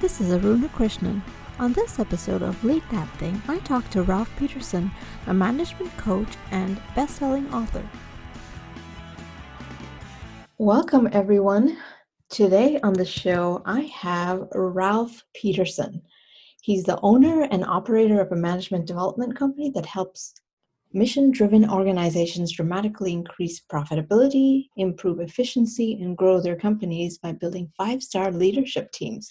This is Aruna Krishnan. On this episode of Lead That Thing, I talk to Ralph Peterson, a management coach and best-selling author. Welcome, everyone. Today on the show, I have Ralph Peterson. He's the owner and operator of a management development company that helps mission-driven organizations dramatically increase profitability, improve efficiency, and grow their companies by building five-star leadership teams.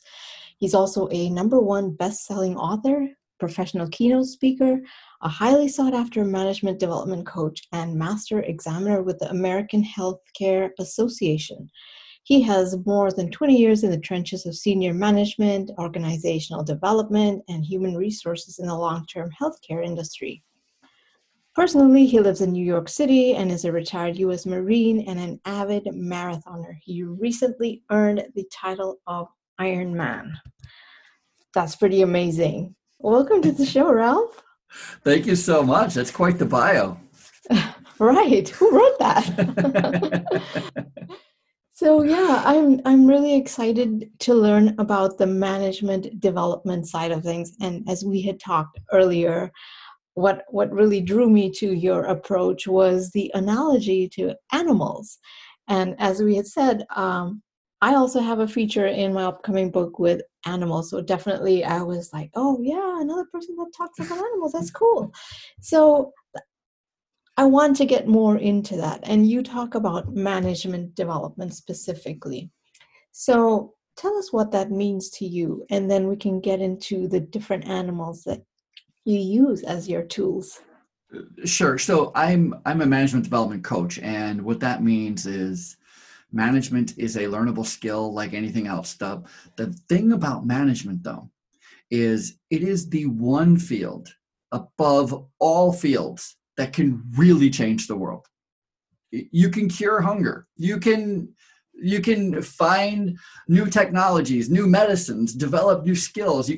He's also a #1 best-selling author, professional keynote speaker, a highly sought-after management development coach, and master examiner with the American Healthcare Association. He has more than 20 years in the trenches of senior management, organizational development, and human resources in the long-term healthcare industry. Personally, he lives in New York City and is a retired U.S. Marine and an avid marathoner. He recently earned the title of Iron Man. That's pretty amazing. Welcome to the show, Ralph. Thank you so much. That's quite the bio. Right. Who wrote that? So yeah, I'm really excited to learn about the management development side of things. And as we had talked earlier, What really drew me to your approach was the analogy to animals. And as we had said, I also have a feature in my upcoming book with animals. So definitely I was like, oh yeah, another person that talks about animals. That's cool. So I want to get more into that. And you talk about management development specifically. So tell us what that means to you. And then we can get into the different animals that you use as your tools. Sure. So I'm a management development coach, and what that means is management is a learnable skill like anything else. The thing about management, though, is it is the one field above all fields that can really change the world. You can cure hunger. You can find new technologies, new medicines, develop new skills. You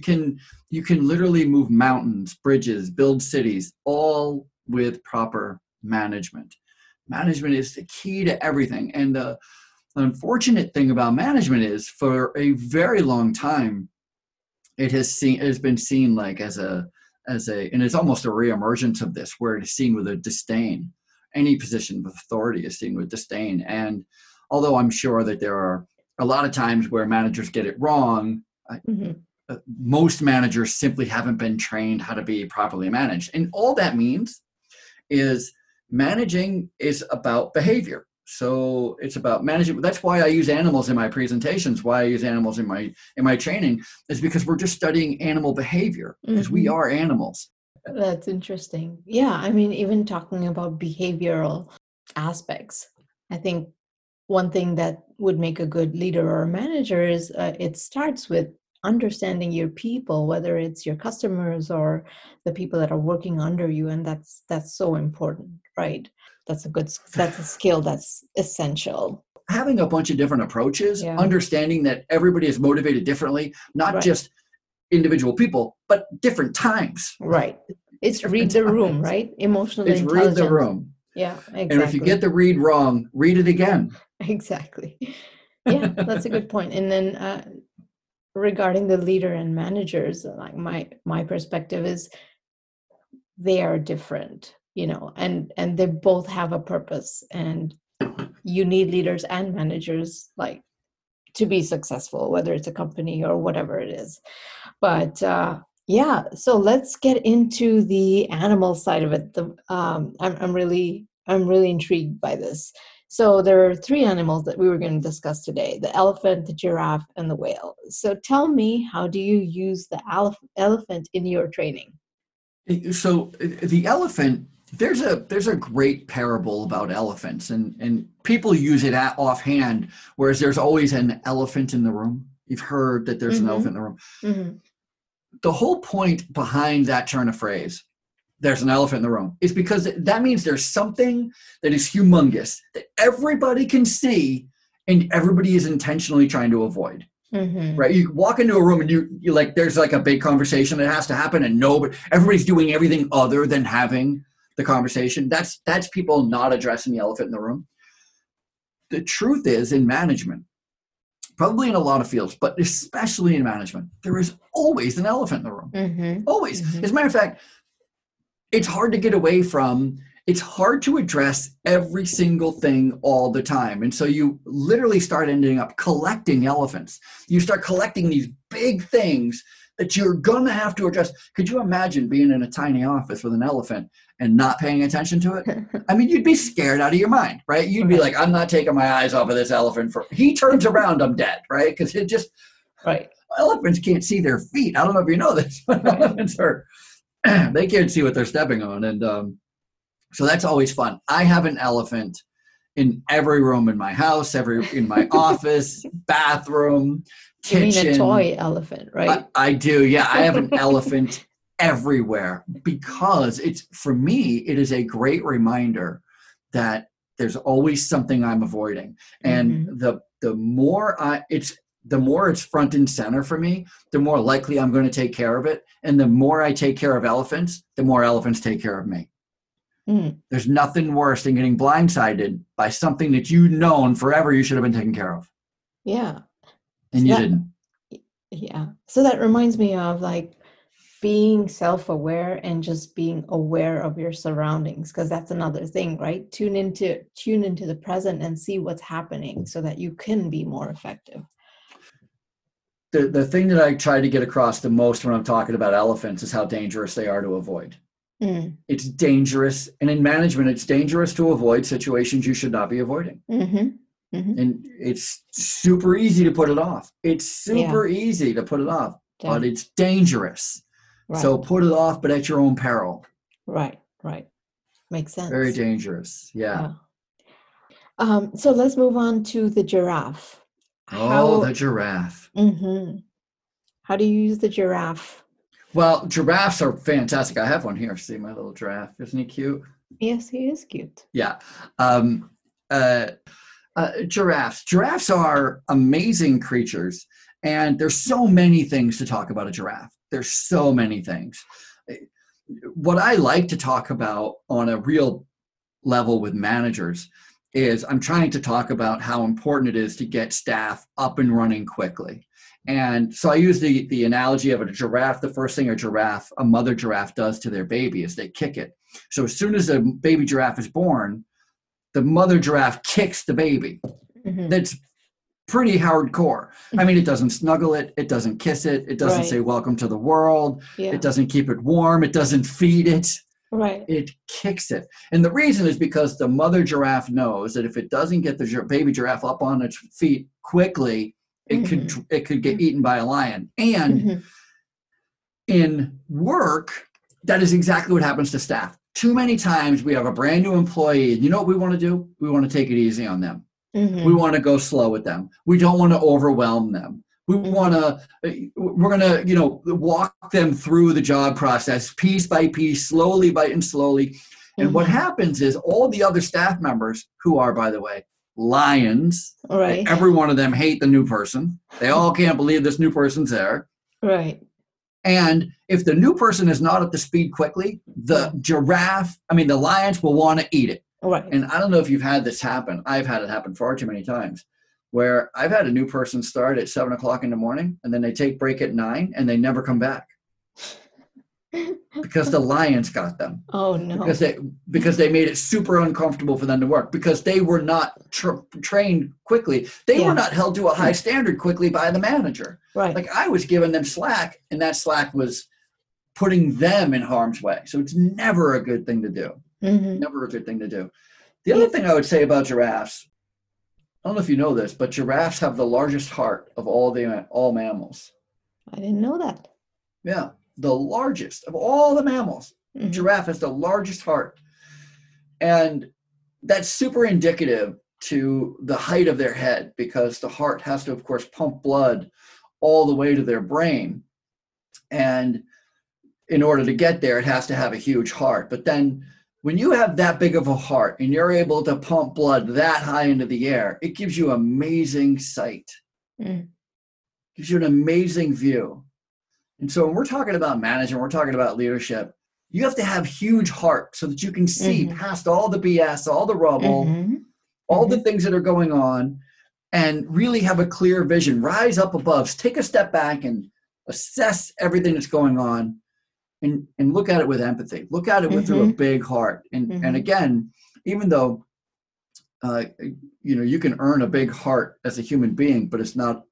can literally move mountains, bridges, build cities, all with proper management. Management is the key to everything. And the unfortunate thing about management is for a very long time, it has been seen like as a, and it's almost a reemergence of this, where it is seen with a disdain. Any position of authority is seen with disdain. And although I'm sure that there are a lot of times where managers get it wrong, most managers simply haven't been trained how to be properly managed. And all that means is managing is about behavior. So it's about managing. That's why I use animals in my presentations, why I use animals in my training, is because we're just studying animal behavior, because we are animals. That's interesting. Yeah, I mean, even talking about behavioral aspects, I think one thing that would make a good leader or a manager is it starts with understanding your people, whether it's your customers or the people that are working under you, and that's so important, right? That's a skill that's essential. Having a bunch of different approaches, understanding that everybody is motivated differently, not just individual people, but different times. Right. It's read the room, right? Emotional intelligence. It's read the room. Yeah, exactly. And if you get the read wrong, read it again. Exactly. Yeah, that's a good point. And then regarding the leader and managers, like my perspective is they are different, and they both have a purpose, and you need leaders and managers like to be successful, whether it's a company or whatever it is. But yeah, so let's get into the animal side of it. I'm really intrigued by this. So there are three animals that we were going to discuss today: the elephant, the giraffe, and the whale. So tell me, how do you use the elephant in your training? So the elephant, there's a great parable about elephants, and people use it offhand, whereas there's always an elephant in the room. You've heard that there's an elephant in the room. Mm-hmm. The whole point behind that turn of phrase, there's an elephant in the room, is because that means there's something that is humongous that everybody can see and everybody is intentionally trying to avoid, right? You walk into a room and you like, there's like a big conversation that has to happen, and everybody's doing everything other than having the conversation. That's people not addressing the elephant in the room. The truth is, in management, probably in a lot of fields, but especially in management, there is always an elephant in the room. Mm-hmm. Always. Mm-hmm. As a matter of fact, it's hard to get away from, it's hard to address every single thing all the time. And so you literally start ending up collecting elephants. You start collecting these big things that you're going to have to address. Could you imagine being in a tiny office with an elephant and not paying attention to it? I mean, you'd be scared out of your mind, right? You'd be like, I'm not taking my eyes off of this elephant. He turns around, I'm dead, right? Because it just, right. Elephants can't see their feet. I don't know if you know this, but right. Elephants are, they can't see what they're stepping on. And so that's always fun. I have an elephant in every room in my house, in my office, bathroom, kitchen. You mean a toy elephant, right? I do, yeah. I have an elephant everywhere because it's, for me, it is a great reminder that there's always something I'm avoiding. And mm-hmm. the more it's front and center for me, the more likely I'm going to take care of it. And the more I take care of elephants, the more elephants take care of me. Mm. There's nothing worse than getting blindsided by something that you've known forever you should have been taken care of. Yeah. And you didn't. Yeah. So that reminds me of like being self-aware and just being aware of your surroundings, because that's another thing, right? Tune into the present and see what's happening so that you can be more effective. The thing that I try to get across the most when I'm talking about elephants is how dangerous they are to avoid. Mm. It's dangerous. And in management, it's dangerous to avoid situations you should not be avoiding. Mm-hmm. Mm-hmm. And it's super easy to put it off. Damn. But it's dangerous. Right. So put it off, but at your own peril. Right, right. Makes sense. Very dangerous. Yeah. So let's move on to the giraffe. The giraffe. Mm-hmm. How do you use the giraffe? Well, giraffes are fantastic. I have one here. See my little giraffe. Isn't he cute? Yes, he is cute. Yeah. Giraffes are amazing creatures, and there's so many things to talk about a giraffe. There's so many things. What I like to talk about on a real level with managers is I'm trying to talk about how important it is to get staff up and running quickly. And so I use the analogy of a giraffe. The first thing a mother giraffe does to their baby is they kick it. So as soon as a baby giraffe is born, the mother giraffe kicks the baby. Mm-hmm. That's pretty hardcore. Mm-hmm. I mean, it doesn't snuggle it. It doesn't kiss it. It doesn't say welcome to the world. Yeah. It doesn't keep it warm. It doesn't feed it. Right. It kicks it. And the reason is because the mother giraffe knows that if it doesn't get the baby giraffe up on its feet quickly, it mm-hmm. could get eaten by a lion. And mm-hmm. in work, that is exactly what happens to staff. Too many times we have a brand new employee, and you know what we want to do? We want to take it easy on them. Mm-hmm. We want to go slow with them. We don't want to overwhelm them. We mm-hmm. we're going to, you know, walk them through the job process piece by piece, slowly. Mm-hmm. And what happens is all the other staff members, who are, by the way, lions, right? Every one of them hate the new person. They all can't believe this new person's there. Right. And if the new person is not up to speed quickly, the lions will want to eat it. Right. And I don't know if you've had this happen. I've had it happen far too many times where I've had a new person start at 7:00 in the morning and then they take break at 9 and they never come back because the lions got them. Oh no. Because they made it super uncomfortable for them to work because they were not trained quickly. They were not held to a high standard quickly by the manager. Right. Like I was giving them slack, and that slack was putting them in harm's way. So it's never a good thing to do. Mm-hmm. Never a good thing to do. The other thing I would say about giraffes, I don't know if you know this, but giraffes have the largest heart of all mammals. I didn't know that. Yeah, the largest of all the mammals. Mm-hmm. Giraffe has the largest heart. And that's super indicative to the height of their head because the heart has to, of course, pump blood all the way to their brain. And in order to get there, it has to have a huge heart. But then when you have that big of a heart and you're able to pump blood that high into the air, it gives you amazing sight. Mm. Gives you an amazing view. And so when we're talking about management, we're talking about leadership, you have to have huge heart so that you can see mm-hmm. past all the BS, all the rubble, mm-hmm. all mm-hmm. the things that are going on. and really have a clear vision. Rise up above. Take a step back and assess everything that's going on and look at it with empathy. Look at it with through a big heart. And again, even though, you can earn a big heart as a human being, but it's not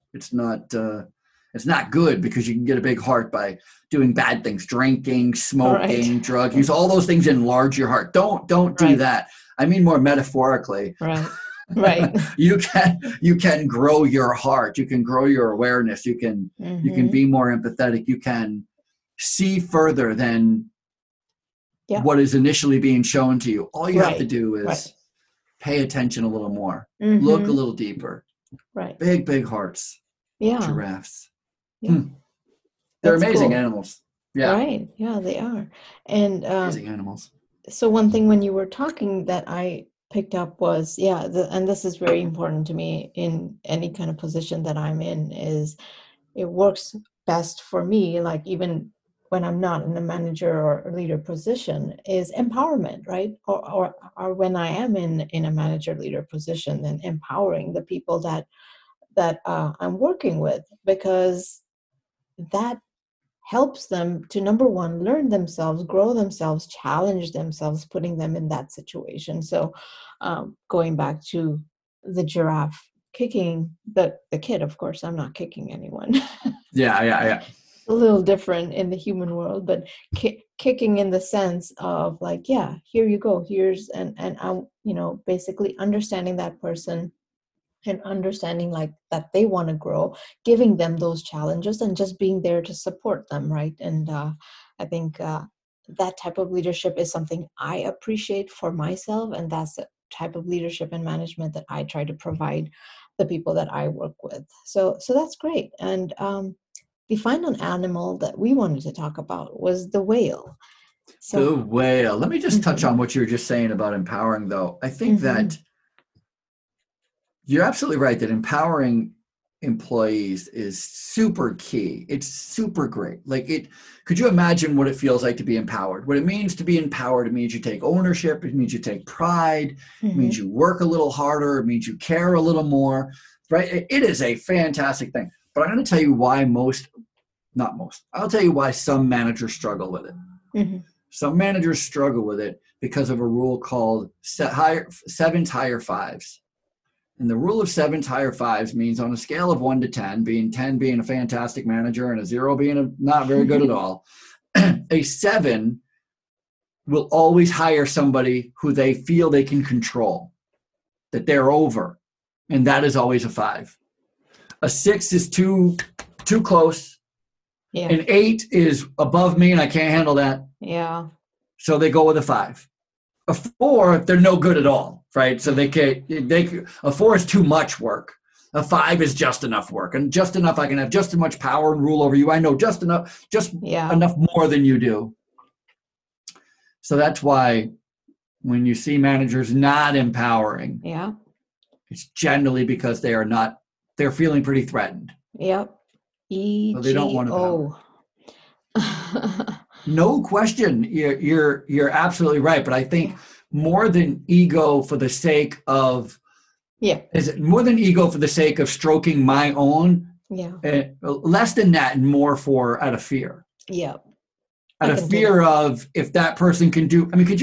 good, because you can get a big heart by doing bad things, drinking, smoking, drug use, all those things enlarge your heart. Don't do that. I mean, more metaphorically, right. You can grow your heart. You can grow your awareness. You can be more empathetic. You can see further than what is initially being shown to you. All you have to do is pay attention a little more, look a little deeper. Right. Big hearts. Yeah. Giraffes. Yeah. They're amazing animals. Yeah. Right. Yeah, they are. And amazing animals. So one thing when you were talking that I picked up was, and this is very important to me in any kind of position that I'm in, is it works best for me, like even when I'm not in a manager or leader position, is empowerment, right? Or when I am in a manager leader position, then empowering the people that I'm working with, because that helps them to, number one, learn themselves, grow themselves, challenge themselves, putting them in that situation. So going back to the giraffe kicking the kid, of course, I'm not kicking anyone. Yeah. A little different in the human world, but kicking in the sense of like, here you go. Here's, and I'm, basically understanding that person and understanding like that they want to grow, giving them those challenges and just being there to support them. Right. And I think that type of leadership is something I appreciate for myself. And that's the type of leadership and management that I try to provide the people that I work with. So that's great. And the final animal that we wanted to talk about was the whale. So, the whale. Let me just touch on what you were just saying about empowering, though. I think that you're absolutely right that empowering employees is super key. It's super great. Could you imagine what it feels like to be empowered? What it means to be empowered, it means you take ownership. It means you take pride. It means you work a little harder. It means you care a little more, right? It is a fantastic thing. But I'm going to tell you why I'll tell you why some managers struggle with it. Some managers struggle with it because of a rule called sevens, higher fives. And the rule of sevens, higher fives means on a scale of 1 to 10, being 10 being a fantastic manager and a 0 being not very good at all, a 7 will always hire somebody who they feel they can control, that they're over. And that is always a 5. A 6 is too close. Yeah. An 8 is above me and I can't handle that. Yeah. So they go with a 5. A 4, they're no good at all, right? So a 4 is too much work. A 5 is just enough work. And just enough, I can have just as much power and rule over you. I know just enough, enough more than you do. So that's why when you see managers not empowering, it's generally because they are not, they're feeling pretty threatened. Yep. So they don't want to power. No question. You're absolutely right. But I think more than ego for the sake of, more than ego for the sake of stroking my own, less than that and more for out of fear. Yeah. Out of fear of if that person can do, I mean, could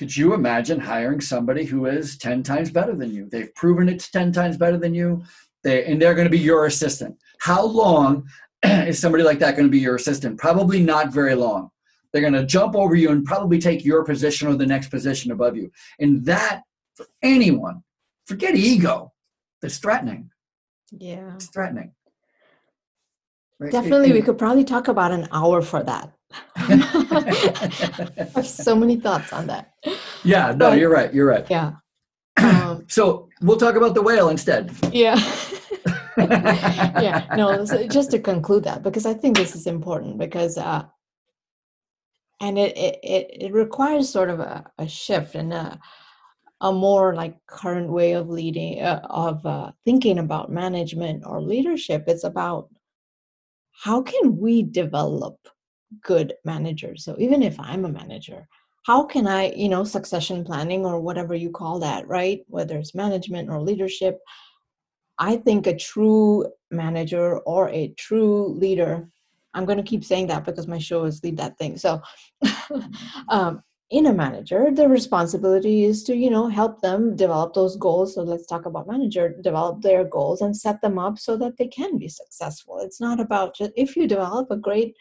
you imagine hiring somebody who is 10 times better than you? They've proven it's 10 times better than you. They're going to be your assistant. How long is somebody like that going to be your assistant? Probably not very long. They're going to jump over you and probably take your position or the next position above you. And that, for anyone, forget ego. It's threatening. Yeah. It's threatening. Right? Definitely. We could probably talk about an hour for that. I have so many thoughts on that. Yeah. No, you're right. Yeah. So we'll talk about the whale instead. Yeah. Yeah, no, so just to conclude that, because I think this is important, because and it requires sort of a shift and a more like current way of leading, of thinking about management or leadership. It's about how can we develop good managers? So even if I'm a manager, how can I, you know, succession planning or whatever you call that, right? Whether it's management or leadership, I think a true manager or a true leader, I'm going to keep saying that because my show is Lead That Thing. So in a manager, the responsibility is to, you know, help them develop those goals. So let's talk about manager, develop their goals and set them up so that they can be successful. It's not about just, if you develop a great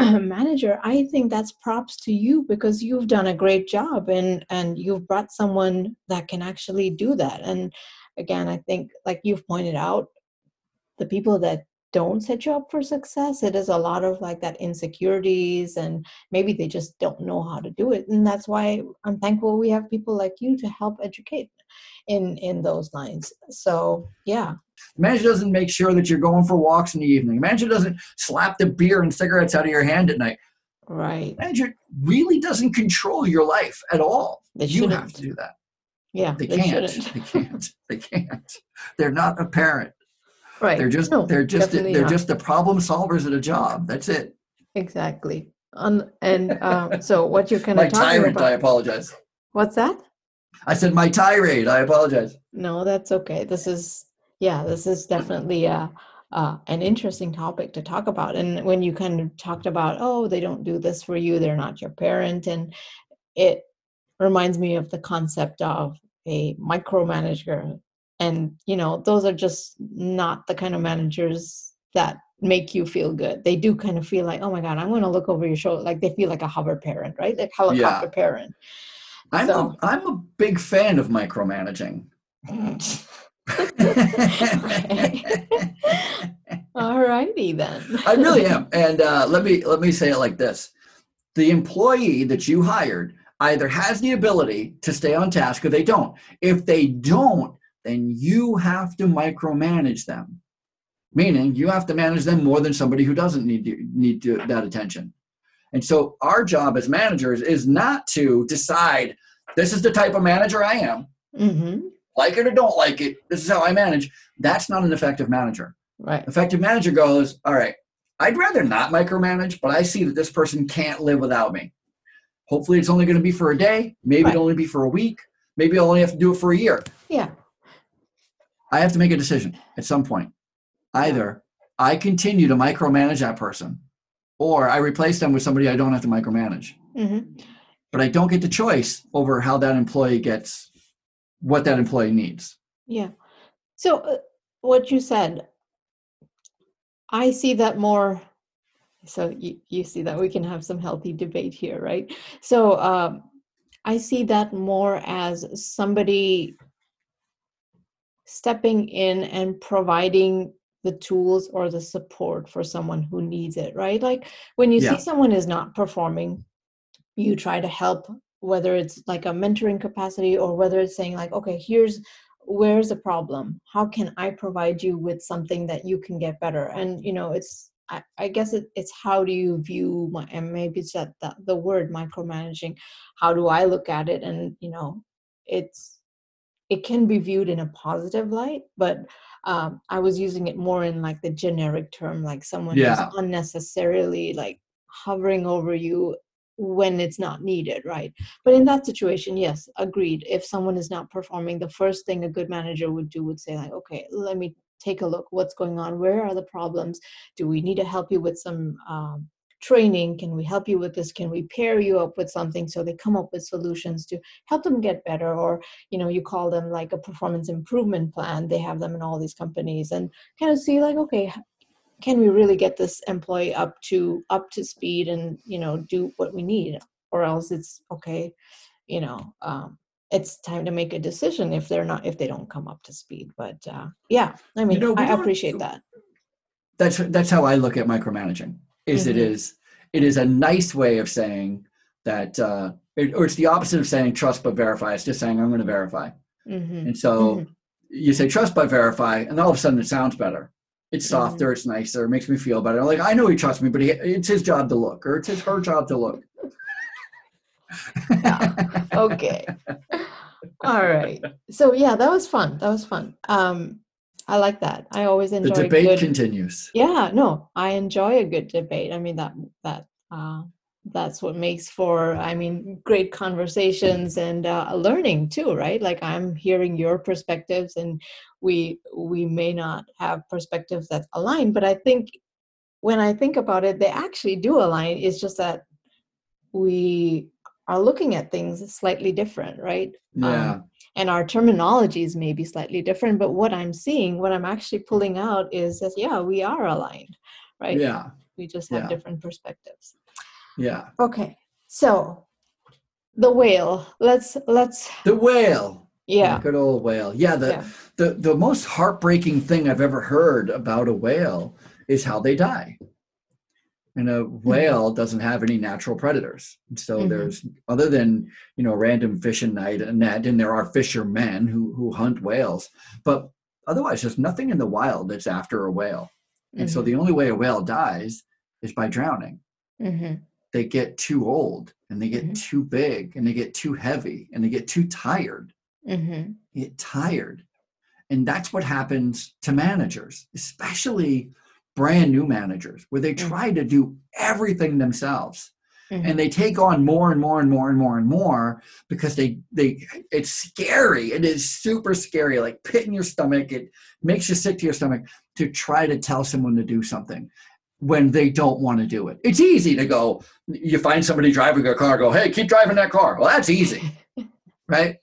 manager, I think that's props to you because you've done a great job and you've brought someone that can actually do that. And again, I think like you've pointed out, the people that don't set you up for success, it is a lot of like that insecurities and maybe they just don't know how to do it. And that's why I'm thankful we have people like you to help educate in those lines. So yeah. Manager doesn't make sure that you're going for walks in the evening. Manager doesn't slap the beer and cigarettes out of your hand at night. Right. Manager really doesn't control your life at all. You have to do that. Yeah. They can't. They can't. They can't. They're not a parent. Right. They're just the problem solvers at a job. That's it. Exactly. So what you're kind of talking about. My tyrant, I apologize. What's that? I said my tirade. I apologize. No, that's okay. This is definitely an interesting topic to talk about. And when you kind of talked about, oh, they don't do this for you, they're not your parent, and it reminds me of the concept of a micromanager. And, you know, those are just not the kind of managers that make you feel good. They do kind of feel like, oh, my God, I'm going to look over your shoulder. Like they feel like a hover parent, right? Like helicopter parent. I'm a big fan of micromanaging. All righty, then. I really am. And let me say it like this. The employee that you hired either has the ability to stay on task or they don't. If they don't, then you have to micromanage them, meaning you have to manage them more than somebody who doesn't need that attention. And so our job as managers is not to decide, this is the type of manager I am, mm-hmm. like it or don't like it, this is how I manage. That's not an effective manager. Right. Effective manager goes, all right, I'd rather not micromanage, but I see that this person can't live without me. Hopefully it's only going to be for a day, maybe it'll only be for a week, maybe I'll only have to do it for a year. Yeah. I have to make a decision at some point. Either I continue to micromanage that person or I replace them with somebody I don't have to micromanage. Mm-hmm. But I don't get the choice over how that employee gets what that employee needs. Yeah. So what you said, I see that more. So you see that we can have some healthy debate here, right? So I see that more as somebody stepping in and providing the tools or the support for someone who needs it, right? Like when you see someone is not performing, you try to help, whether it's like a mentoring capacity or whether it's saying like, okay, where's the problem? How can I provide you with something that you can get better? And, you know, I guess it's how do you view the word micromanaging, how do I look at it? And, you know, it can be viewed in a positive light, but I was using it more in like the generic term, like someone who's unnecessarily like hovering over you when it's not needed, right? But in that situation, yes, agreed. If someone is not performing, the first thing a good manager would do would say like, okay, let me take a look. What's going on? Where are the problems? Do we need to help you with some training? Can we help you with this? Can we pair you up with something? So they come up with solutions to help them get better. Or, you know, you call them like a performance improvement plan. They have them in all these companies and kind of see like, okay, can we really get this employee up to speed and, you know, do what we need? Or else it's okay, you know, it's time to make a decision if they don't come up to speed. But I mean, you know, I appreciate that. That's how I look at micromanaging. Is mm-hmm. it is a nice way of saying that, or it's the opposite of saying trust but verify. It's just saying I'm going to verify. Mm-hmm. And so mm-hmm. you say trust but verify, and all of a sudden it sounds better. It's softer, mm-hmm. it's nicer, it makes me feel better. Like I know he trusts me, but it's his job to look, or it's her job to look. Yeah. Okay. All right. So yeah, that was fun. I like that. I always enjoy the debate continues. Yeah, no, I enjoy a good debate. I mean, that that's what makes for, I mean, great conversations and learning too, right? Like I'm hearing your perspectives, and we may not have perspectives that align, but I think when I think about it, they actually do align. It's just that we are looking at things slightly different, right? Yeah. And our terminologies may be slightly different, but what I'm seeing, what I'm actually pulling out is that, yeah, we are aligned, right? Yeah. We just have different perspectives. Yeah. Okay. So the whale, let's. The whale. Yeah. Good old whale. Yeah. The most heartbreaking thing I've ever heard about a whale is how they die. And a whale doesn't have any natural predators. So there's, other than, you know, random fish and net, and there are fishermen who hunt whales, but otherwise there's nothing in the wild that's after a whale. And so the only way a whale dies is by drowning. They get too old, and they get too big, and they get too heavy, and they get too tired. They get tired. And that's what happens to managers, especially brand new managers, where they try to do everything themselves. And they take on more and more and more and more and more, because they it's scary. It is super scary, like pit in your stomach. It makes you sick to your stomach to try to tell someone to do something when they don't want to do it. It's easy to go, you find somebody driving a car, go, hey, keep driving that car. Well, that's easy, right?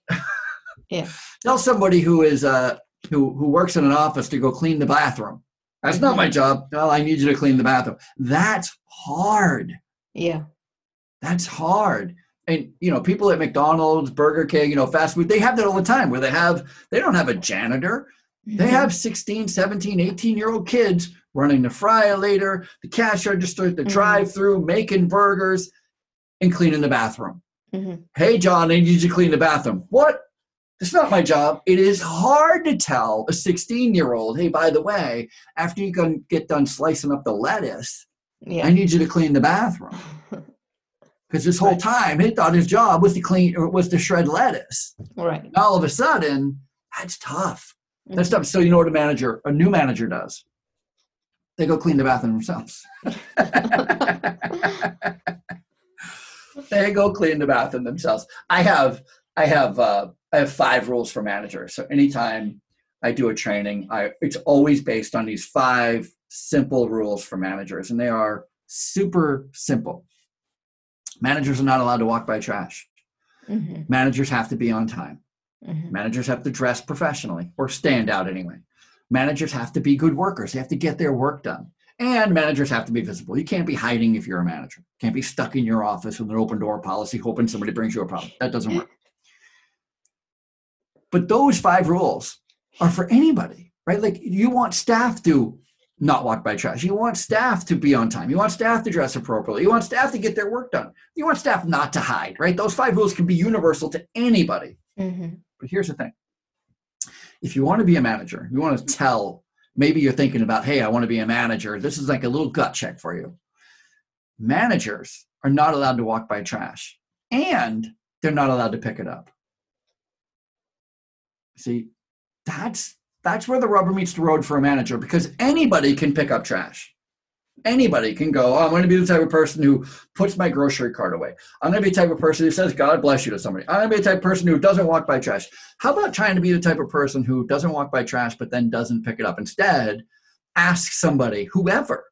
Yeah. Tell somebody who is who works in an office to go clean the bathroom. That's not my job. Well, I need you to clean the bathroom. That's hard. Yeah. That's hard. And, you know, people at McDonald's, Burger King, you know, fast food, they have that all the time, where they don't have a janitor. They have 16, 17, 18-year-old kids running the fryer later, the cash register, the drive-through, making burgers, and cleaning the bathroom. Hey, John, I need you to clean the bathroom. What? It's not my job. It is hard to tell a 16-year-old, hey, by the way, after you get done slicing up the lettuce, I need you to clean the bathroom. Because this whole time, he thought his job was to clean, or was to shred lettuce. Right. And all of a sudden, that's tough. That's tough. So you know what a new manager does? They go clean the bathroom themselves. They go clean the bathroom themselves. I have 5 rules for managers. So anytime I do a training, it's always based on these 5 simple rules for managers, and they are super simple. Managers are not allowed to walk by trash. Managers have to be on time. Managers have to dress professionally, or stand out anyway. Managers have to be good workers. They have to get their work done. And managers have to be visible. You can't be hiding if you're a manager. You can't be stuck in your office with an open door policy hoping somebody brings you a problem. That doesn't work. But those 5 rules are for anybody, right? Like, you want staff to not walk by trash. You want staff to be on time. You want staff to dress appropriately. You want staff to get their work done. You want staff not to hide, right? Those 5 rules can be universal to anybody. But here's the thing. If you want to be a manager, you want to tell, maybe you're thinking about, hey, I want to be a manager. This is like a little gut check for you. Managers are not allowed to walk by trash, and they're not allowed to pick it up. See, that's where the rubber meets the road for a manager, because anybody can pick up trash. Anybody can go, oh, I'm going to be the type of person who puts my grocery cart away. I'm going to be the type of person who says, God bless you to somebody. I'm going to be the type of person who doesn't walk by trash. How about trying to be the type of person who doesn't walk by trash, but then doesn't pick it up? Instead, ask somebody, whoever.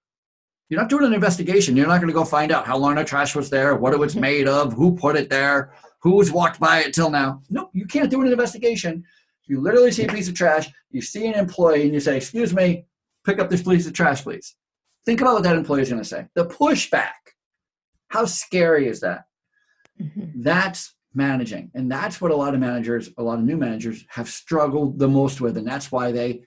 You're not doing an investigation. You're not going to go find out how long the trash was there, what it was made of, who put it there, who's walked by it till now. Nope, you can't do an investigation. You literally see a piece of trash, you see an employee, and you say, excuse me, pick up this piece of trash, please. Think about what that employee is going to say. The pushback. How scary is that? That's managing. And that's what a lot of new managers have struggled the most with. And that's why they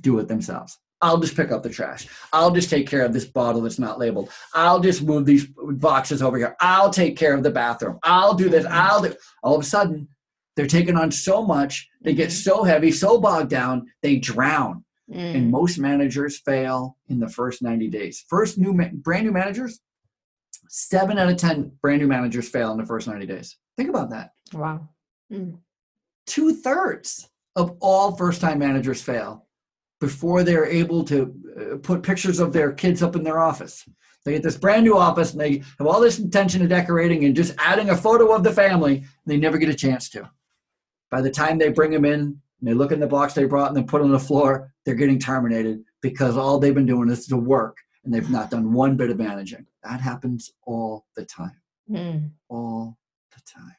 do it themselves. I'll just pick up the trash. I'll just take care of this bottle that's not labeled. I'll just move these boxes over here. I'll take care of the bathroom. I'll do this. All of a sudden, they're taking on so much. They get so heavy, so bogged down, they drown. And most managers fail in the first 90 days. Brand new managers, 7 out of 10 brand new managers fail in the first 90 days. Think about that. Wow. 2/3 of all first-time managers fail before they're able to put pictures of their kids up in their office. They get this brand new office and they have all this intention of decorating and just adding a photo of the family. And they never get a chance to. By the time they bring them in and they look in the box they brought and they put on the floor, they're getting terminated because all they've been doing is to work and they've not done one bit of managing. That happens all the time. Mm. All the time.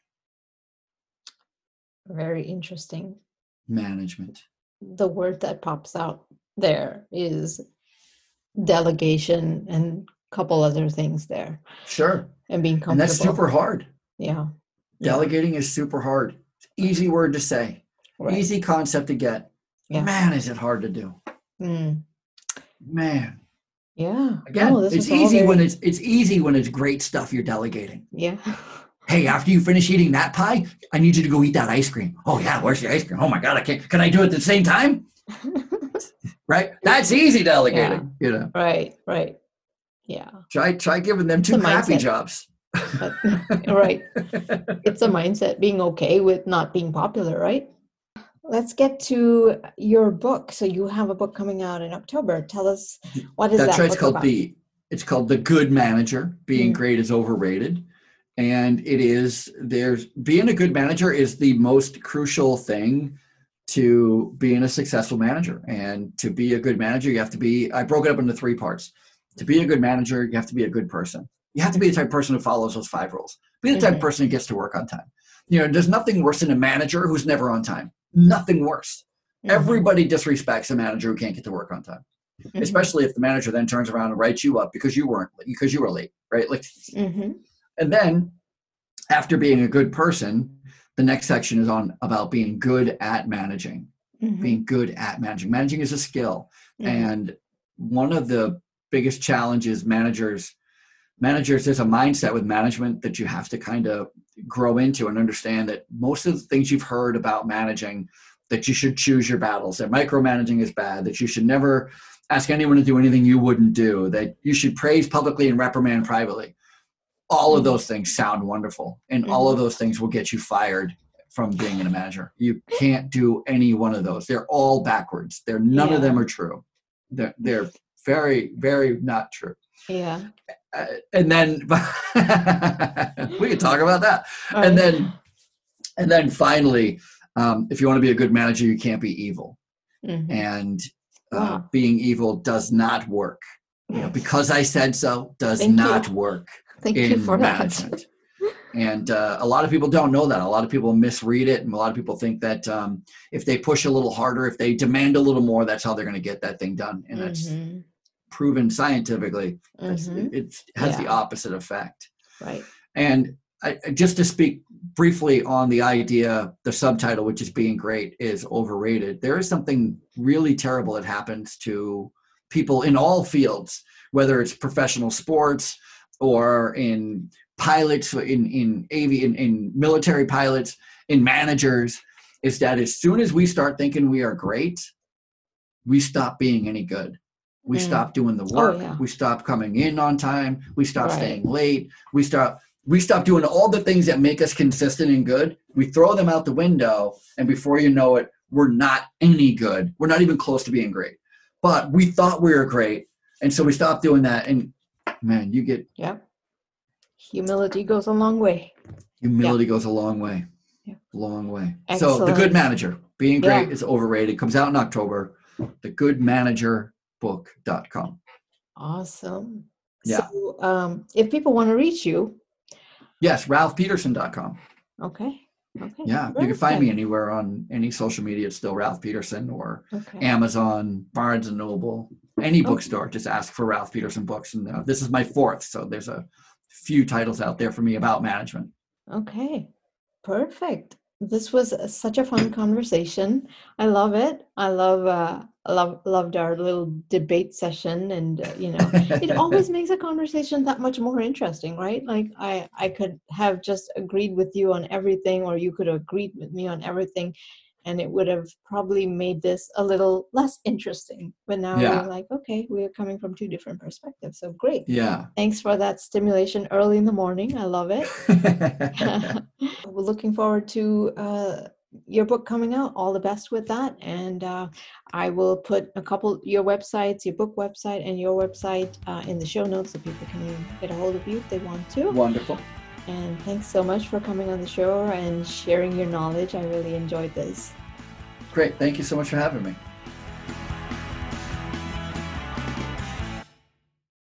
Very interesting. Management. The word that pops out there is delegation and a couple other things there. Sure. And being comfortable. And that's super hard. Yeah. Delegating is super hard. It's an easy word to say. Right. Easy concept to get. Yeah. Man, is it hard to do. Mm. Man. Yeah. Again, it's easy when it's great stuff you're delegating. Yeah. Hey, after you finish eating that pie, I need you to go eat that ice cream. Oh yeah, where's the ice cream? Oh my God, I can't. Can I do it at the same time? Right? That's easy delegating. Yeah. You know. Right. Right. Yeah. Try giving them two happy jobs. But, right. It's a mindset, being okay with not being popular, right? Let's get to your book. So you have a book coming out in October. Tell us, what is that? That's right. It's called The Good Manager. Being Great is Overrated. And being a good manager is the most crucial thing to being a successful manager. And to be a good manager, you have to be, I broke it up into three parts. To be a good manager, you have to be a good person. You have to be the type of person who follows those five rules. Be the type of person who gets to work on time. You know, there's nothing worse than a manager who's never on time. Nothing worse. Mm-hmm. Everybody disrespects a manager who can't get to work on time. Mm-hmm. Especially if the manager then turns around and writes you up because you were late, right? Like, mm-hmm. And then after being a good person, the next section is on about being good at managing. Mm-hmm. Being good at managing. Managing is a skill. Mm-hmm. And one of the biggest challenges managers, there's a mindset with management that you have to kind of grow into and understand that most of the things you've heard about managing, that you should choose your battles, that micromanaging is bad, that you should never ask anyone to do anything you wouldn't do, that you should praise publicly and reprimand privately. All of those things sound wonderful, and all of those things will get you fired from being a manager. You can't do any one of those. They're all backwards. None of them are true. They're very, very not true. Yeah. And then we could talk about that. Right. And then finally, if you want to be a good manager, you can't be evil. Mm-hmm. And being evil does not work. You know, because I said so does not work. Thank you for management. That. And a lot of people don't know that. A lot of people misread it. And a lot of people think that if they push a little harder, if they demand a little more, that's how they're going to get that thing done. And that's proven scientifically. Mm-hmm. It has the opposite effect. Right. And just to speak briefly on the idea, the subtitle, which is Being Great is Overrated. There is something really terrible that happens to people in all fields, whether it's professional sports, or in pilots, in military pilots, in managers, is that as soon as we start thinking we are great, we stop being any good. We stop doing the work. Oh, yeah. We stop coming in on time. We stop staying late. We stop doing all the things that make us consistent and good. We throw them out the window, and before you know it, we're not any good. We're not even close to being great. But we thought we were great, and so we stopped doing that. And man, you get... Yeah. Humility goes a long way. Humility goes a long way. Yeah. Long way. Excellent. So The Good Manager, Being Great is Overrated. Comes out in October. thegoodmanagerbook.com. Awesome. Yeah. So if people want to reach you... Yes, ralphpeterson.com. Okay. Okay. Yeah, you can find me anywhere on any social media. It's still Ralph Peterson or Amazon, Barnes & Noble. Any bookstore, just ask for Ralph Peterson books. And this is my fourth, so there's a few titles out there for me about management. Okay, perfect. This was such a fun conversation. I love it. I loved our little debate session, and it always makes a conversation that much more interesting, right? Like I could have just agreed with you on everything, or you could have agreed with me on everything, and it would have probably made this a little less interesting. But now we're like, okay, we're coming from two different perspectives. So great. Yeah. Thanks for that stimulation early in the morning. I love it. We're looking forward to your book coming out. All the best with that. And I will put a couple your websites, your book website and your website in the show notes so people can get a hold of you if they want to. Wonderful. And thanks so much for coming on the show and sharing your knowledge. I really enjoyed this. Great. Thank you so much for having me.